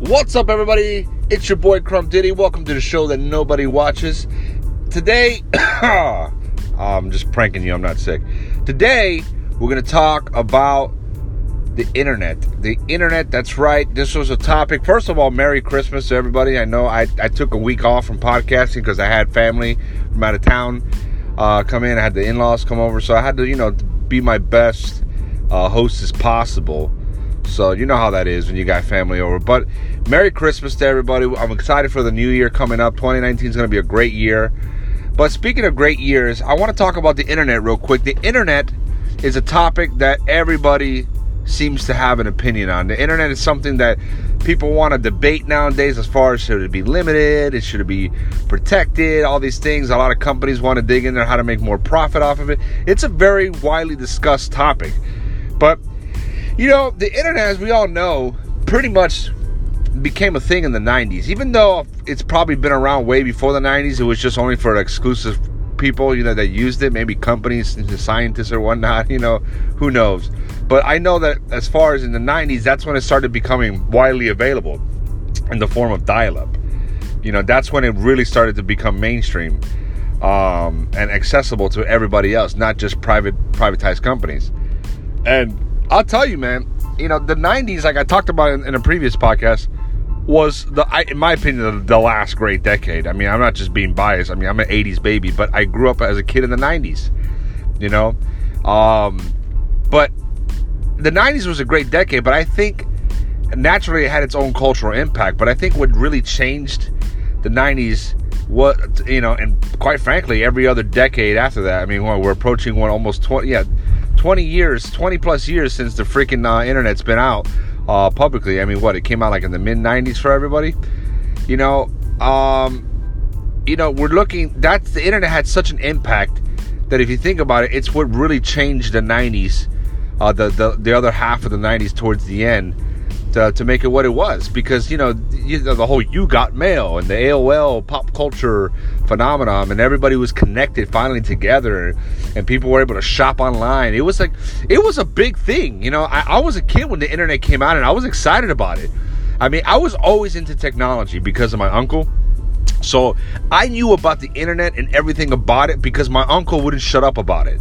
What's up, everybody? It's your boy Crump Diddy. Welcome to the show that nobody watches. Today, I'm just pranking you. I'm not sick. Today, we're going to talk about the internet. The internet, that's right. This was a topic. First of all, Merry Christmas to everybody. I know I took a week off from podcasting because I had family from out of town come in. I had the in-laws come over. So I had to, be my best host as possible. So you know how that is when you got family over. But Merry Christmas to everybody. I'm excited for the new year coming up. 2019 is going to be a great year. But speaking of great years, I want to talk about the internet real quick. The internet is a topic that everybody seems to have an opinion on. The internet is something that people want to debate nowadays as far as should it be limited, it should be protected, all these things. A lot of companies want to dig in there how to make more profit off of it. It's a very widely discussed topic. But the internet, as we all know, pretty much became a thing in the 90s. Even though it's probably been around way before the 90s, it was just only for exclusive people, that used it. Maybe companies, scientists or whatnot, who knows. But I know that as far as in the 90s, that's when it started becoming widely available in the form of dial-up. That's when it really started to become mainstream and accessible to everybody else, not just privatized companies. And I'll tell you, man, the 90s, like I talked about in a previous podcast, was, in my opinion, the last great decade. I mean, I'm not just being biased. I mean, I'm an 80s baby, but I grew up as a kid in the 90s, But the 90s was a great decade, but I think naturally it had its own cultural impact. But I think what really changed the 90s was, and quite frankly, every other decade after that. I mean, we're approaching almost 20 plus years since the freaking internet's been out publicly. I mean, it came out like in the mid 90s for everybody. The internet had such an impact that if you think about it, it's what really changed the 90s, the other half of the 90s towards the end to make it what it was. Because, the whole you got mail and the AOL pop culture phenomenon, and everybody was connected finally together, and people were able to shop online. It was a big thing. I was a kid when the internet came out, and I was excited about it. I mean, I was always into technology because of my uncle. So I knew about the internet and everything about it because my uncle wouldn't shut up about it.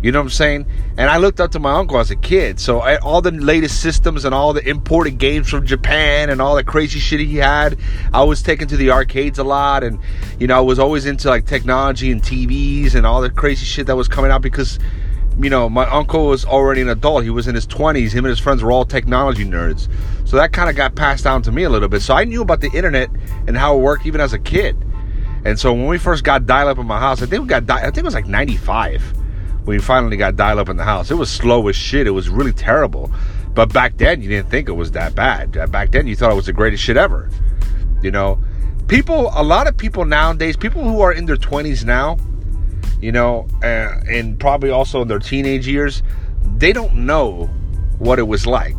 You know what I'm saying? And I looked up to my uncle as a kid. So all the latest systems and all the imported games from Japan and all the crazy shit he had, I was taken to the arcades a lot. And, I was always into like technology and TVs and all the crazy shit that was coming out because, my uncle was already an adult. He was in his 20s. Him and his friends were all technology nerds. So that kind of got passed down to me a little bit. So I knew about the internet and how it worked even as a kid. And so when we first got dial-up in my house, I think it was like 95. We finally got dial-up in the house. It was slow as shit. It was really terrible. But back then, you didn't think it was that bad. Back then, you thought it was the greatest shit ever. A lot of people nowadays, people who are in their 20s now, and probably also in their teenage years, they don't know what it was like.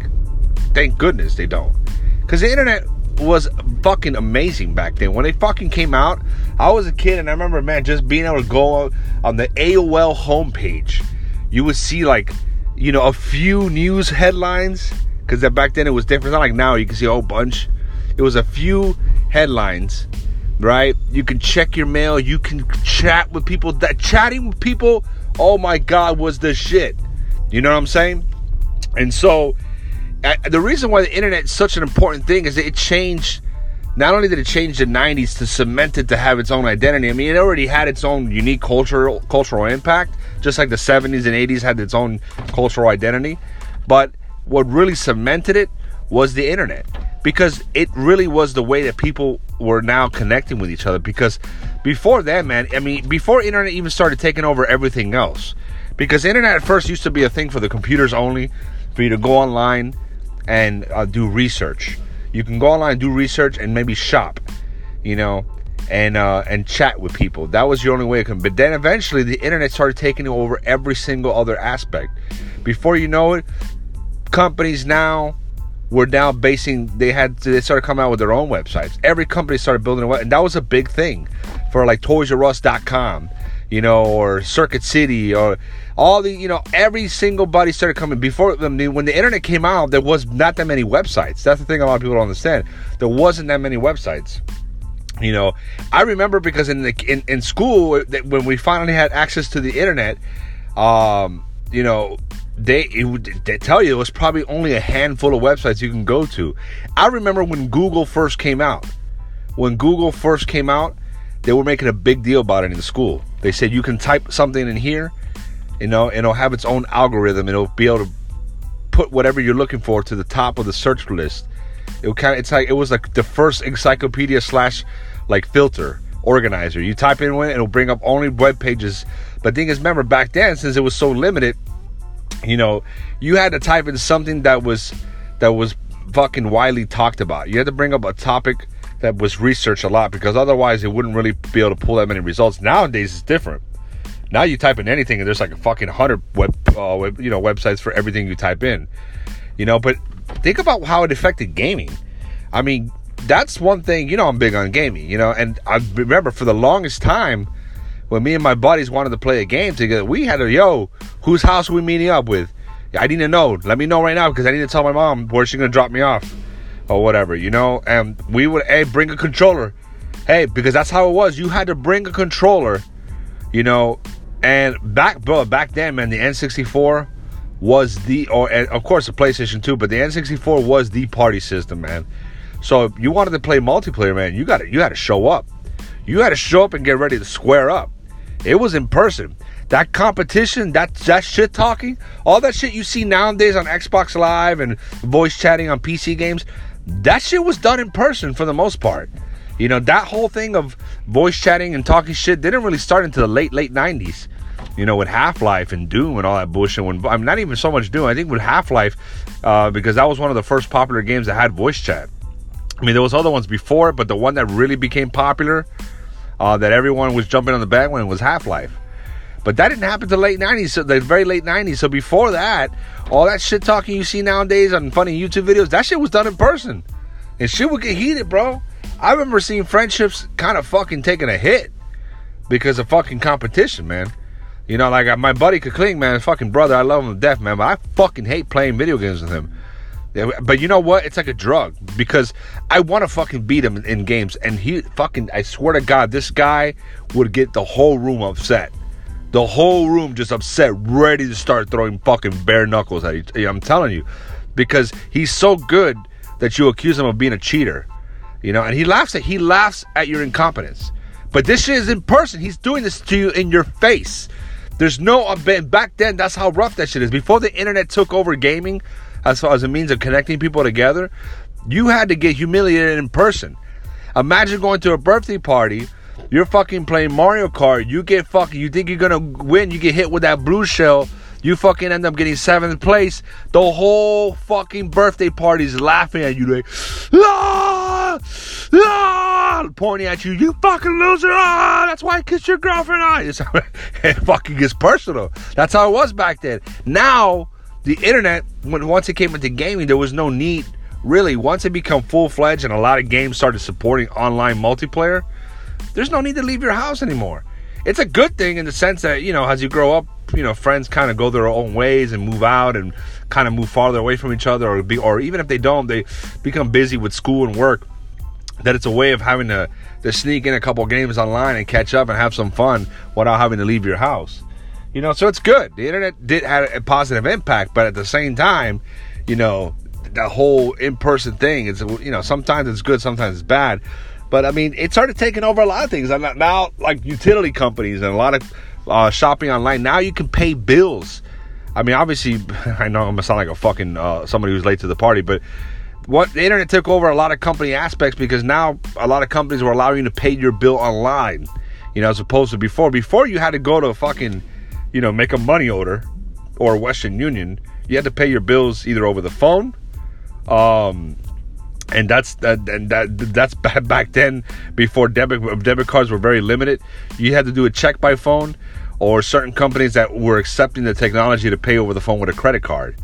Thank goodness they don't. Because the internet was fucking amazing back then. When they fucking came out, I was a kid, and I remember, man, just being able to go on the AOL homepage. You would see a few news headlines, because back then it was different. It's not like now you can see a whole bunch. It was a few headlines, right? You can check your mail. You can chat with people. Chatting with people, oh my God, was the shit. You know what I'm saying? And so the reason why the internet is such an important thing is that it changed. Not only did it change the 90s to cement it to have its own identity. I mean, it already had its own unique cultural impact, just like the 70s and 80s had its own cultural identity. But what really cemented it was the internet, because it really was the way that people were now connecting with each other. Because before that, man, I mean, before internet even started taking over everything else, because internet at first used to be a thing for the computers only, for you to go online and do research. You can go online and do research and maybe shop, and chat with people. That was your only way. But then eventually the internet started taking over every single other aspect. Before you know it, companies now were now they started coming out with their own websites. Every company started building a website. And that was a big thing for like ToysRUs.com, or Circuit City, or all the, you know, every single buddy started coming. Before, when the internet came out, there was not that many websites. That's the thing a lot of people don't understand. There wasn't that many websites. You know, I remember because in school, when we finally had access to the internet, you know, they tell you it was probably only a handful of websites you can go to. I remember when Google first came out. When Google first came out, they were making a big deal about it in school. They said you can type something in here, you know, and it'll have its own algorithm. It'll be able to put whatever you're looking for to the top of the search list. It was like the first encyclopedia / like filter organizer. You type in one, it'll bring up only web pages. But thing is, remember back then, since it was so limited, you know, you had to type in something that was fucking widely talked about. You had to bring up a topic that was researched a lot, because otherwise it wouldn't really be able to pull that many results. Nowadays it's different. Now you type in anything and there's like a fucking 100 websites for everything you type in. You know, but think about how it affected gaming. I mean, that's one thing. You know, I'm big on gaming, you know, and I remember for the longest time when me and my buddies wanted to play a game together, we had a, yo, whose house are we meeting up with? I need to know. Let me know right now, because I need to tell my mom where she's going to drop me off or whatever, you know. And we would, hey, bring a controller. Hey, because that's how it was. You had to bring a controller, you know. And back then, man, the N64 was and of course the PlayStation 2, but the N64 was the party system, man. So if you wanted to play multiplayer, man, you had to show up. You had to show up and get ready to square up. It was in person. That competition, that shit talking, all that shit you see nowadays on Xbox Live and voice chatting on PC games, that shit was done in person for the most part. You know, that whole thing of voice chatting and talking shit didn't really start until the late 90s. You know, with Half-Life and Doom and all that bullshit. I'm not even so much Doom. I think with Half-Life, because that was one of the first popular games that had voice chat. I mean, there was other ones before, but the one that really became popular, that everyone was jumping on the bandwagon, was Half-Life. But that didn't happen till late 90s, so the very late 90s. So before that, all that shit talking you see nowadays on funny YouTube videos, that shit was done in person. And shit would get heated, bro. I remember seeing friendships kind of fucking taking a hit because of fucking competition, man. You know, like my buddy Kakling, man, his fucking brother, I love him to death, man, but I fucking hate playing video games with him. But you know what? It's like a drug, because I want to fucking beat him in games, and I swear to God, this guy would get the whole room upset. The whole room just upset, ready to start throwing fucking bare knuckles at you. I'm telling you, because he's so good that you accuse him of being a cheater. You know, and he laughs at your incompetence. But this shit is in person. He's doing this to you in your face. There's no, back then, that's how rough that shit is. Before the internet took over gaming as far as a means of connecting people together, you had to get humiliated in person. Imagine going to a birthday party, you're fucking playing Mario Kart, you think you're gonna win, you get hit with that blue shell, you fucking end up getting 7th place, the whole fucking birthday party's laughing at you, like, pointing at you, you fucking loser, that's why I kissed your girlfriend, it fucking gets personal. That's how it was back then. Now, the internet, once it came into gaming, there was no need, really. Once it became full-fledged and a lot of games started supporting online multiplayer, there's no need to leave your house anymore. It's a good thing in the sense that, you know, as you grow up, you know, friends kind of go their own ways and move out and kind of move farther away from each other, or even if they don't, they become busy with school and work, that it's a way of having to sneak in a couple games online and catch up and have some fun without having to leave your house. You know, so it's good. The internet had a positive impact, but at the same time, you know, the whole in-person thing, it's, you know, sometimes it's good, sometimes it's bad. But, I mean, it started taking over a lot of things. Now, like utility companies and a lot of shopping online, now you can pay bills. I mean, obviously, I know I'm going to sound like a fucking somebody who's late to the party, but the internet took over a lot of company aspects, because now a lot of companies were allowing you to pay your bill online, you know, as opposed to before. Before, you had to go to a fucking, you know, make a money order or Western Union. You had to pay your bills either over the phone, and that's back then, before debit cards were very limited. You had to do a check by phone, or certain companies that were accepting the technology to pay over the phone with a credit card.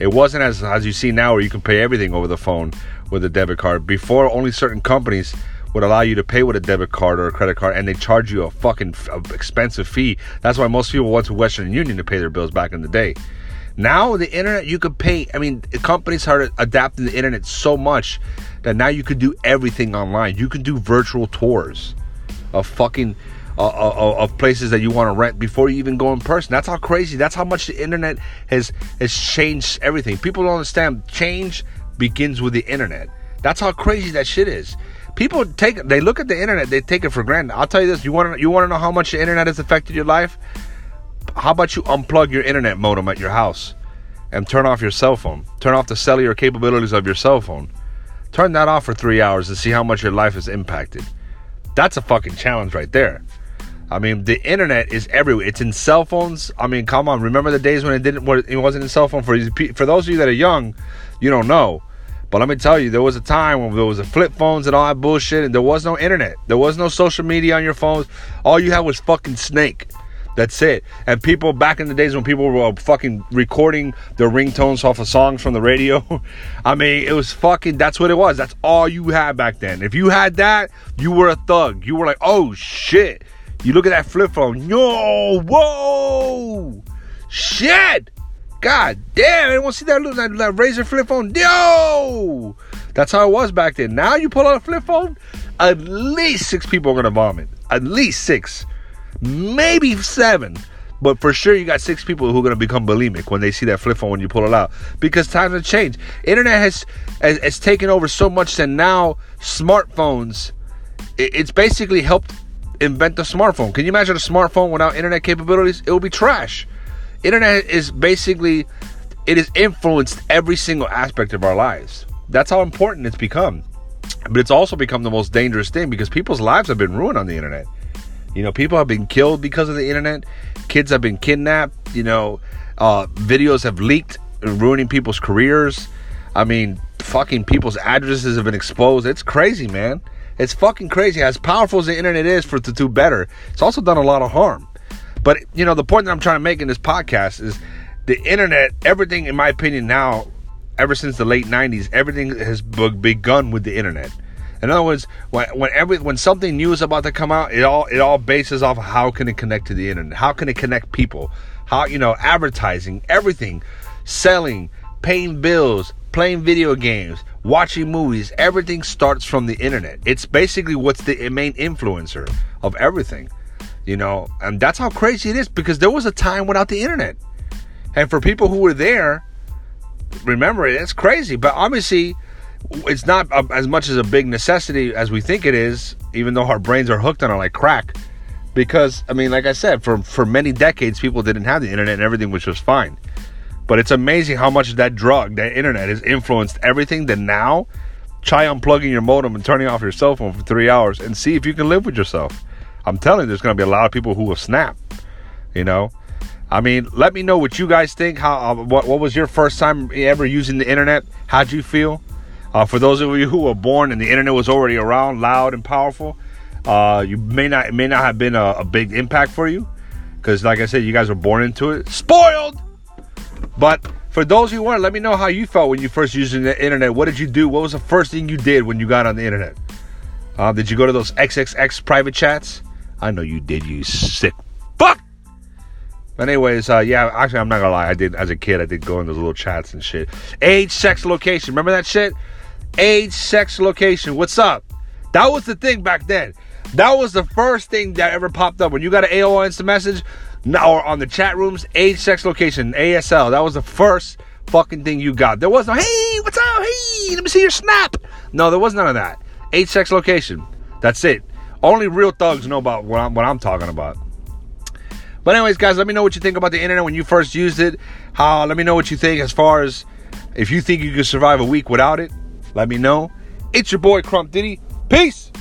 It wasn't as you see now, where you can pay everything over the phone with a debit card. Before, only certain companies would allow you to pay with a debit card or a credit card, and they charge you a fucking expensive fee. That's why most people went to Western Union to pay their bills back in the day. Now, the internet, you could pay. I mean, companies started adapting the internet so much that now you could do everything online. You can do virtual tours of fucking, of places that you want to rent before you even go in person. That's how crazy, that's how much the internet has changed everything. People don't understand, change begins with the internet. That's how crazy that shit is. People they look at the internet, they take it for granted. I'll tell you this, you want to know how much the internet has affected your life? How about you unplug your internet modem at your house and turn off your cell phone? Turn off the cellular capabilities of your cell phone. Turn that off for 3 hours and see how much your life is impacted. That's a fucking challenge right there. I mean, the internet is everywhere. It's in cell phones. I mean, come on. Remember the days when it wasn't in cell phone? For those of you that are young, you don't know. But let me tell you, there was a time when there was a flip phones and all that bullshit, and there was no internet. There was no social media on your phones. All you had was fucking Snake. That's it. And people back in the days when people were fucking recording their ringtones off of songs from the radio. I mean, it was fucking, that's what it was. That's all you had back then. If you had that, you were a thug. You were like, oh shit. You look at that flip phone. Yo, whoa. Shit. God damn. Anyone see that Razor flip phone? Yo. That's how it was back then. Now you pull out a flip phone, at least 6 people are going to vomit. At least 6. Maybe 7, but for sure you got 6 people who are going to become bulimic when they see that flip phone when you pull it out, because times have changed. Internet has taken over so much that now smartphones, it's basically helped invent the smartphone. Can you imagine a smartphone without internet capabilities? It would be trash. Internet is basically, it has influenced every single aspect of our lives. That's how important it's become. But it's also become the most dangerous thing, because people's lives have been ruined on the internet. You know, people have been killed because of the internet. Kids have been kidnapped. You know, videos have leaked, ruining people's careers. I mean, fucking people's addresses have been exposed. It's crazy, man. It's fucking crazy. As powerful as the internet is for it to do better, it's also done a lot of harm. But, you know, the point that I'm trying to make in this podcast is the internet, everything, in my opinion, now, ever since the late 90s, everything has begun with the internet. In other words, when something new is about to come out, it all bases off how can it connect to the internet, how can it connect people, how, you know, advertising, everything, selling, paying bills, playing video games, watching movies, everything starts from the internet. It's basically what's the main influencer of everything, you know, and that's how crazy it is, because there was a time without the internet, and for people who were there, remember it. It's crazy, but obviously, it's not as much as a big necessity as we think it is, even though our brains are hooked on it like crack. Because, I mean, like I said, for many decades, people didn't have the internet and everything was just fine. But it's amazing how much that drug, that internet, has influenced everything. That now, try unplugging your modem and turning off your cell phone for 3 hours and see if you can live with yourself. I'm telling you, there's going to be a lot of people who will snap, you know. I mean, let me know what you guys think. What was your first time ever using the internet? How'd you feel? For those of you who were born and the internet was already around, loud and powerful, you may not have been a big impact for you, because like I said, you guys were born into it, spoiled. But for those who weren't, let me know how you felt when you first used the internet. What did you do? What was the first thing you did when you got on the internet? Did you go to those XXX private chats? I know you did, you sick fuck. But anyways, yeah, actually, I'm not gonna lie. I did, as a kid, I did go in those little chats and shit. Age, sex, location. Remember that shit? Age, sex, location. What's up? That was the thing back then. That was the first thing that ever popped up. When you got an AOL instant message, or on the chat rooms, age, sex, location, ASL. That was the first fucking thing you got. There was no, hey, what's up? Hey, let me see your snap. No, there was none of that. Age, sex, location. That's it. Only real thugs know about what I'm talking about. But anyways, guys, let me know what you think about the internet when you first used it. Let me know what you think as far as if you think you could survive a week without it. Let me know. It's your boy Crump Diddy. Peace.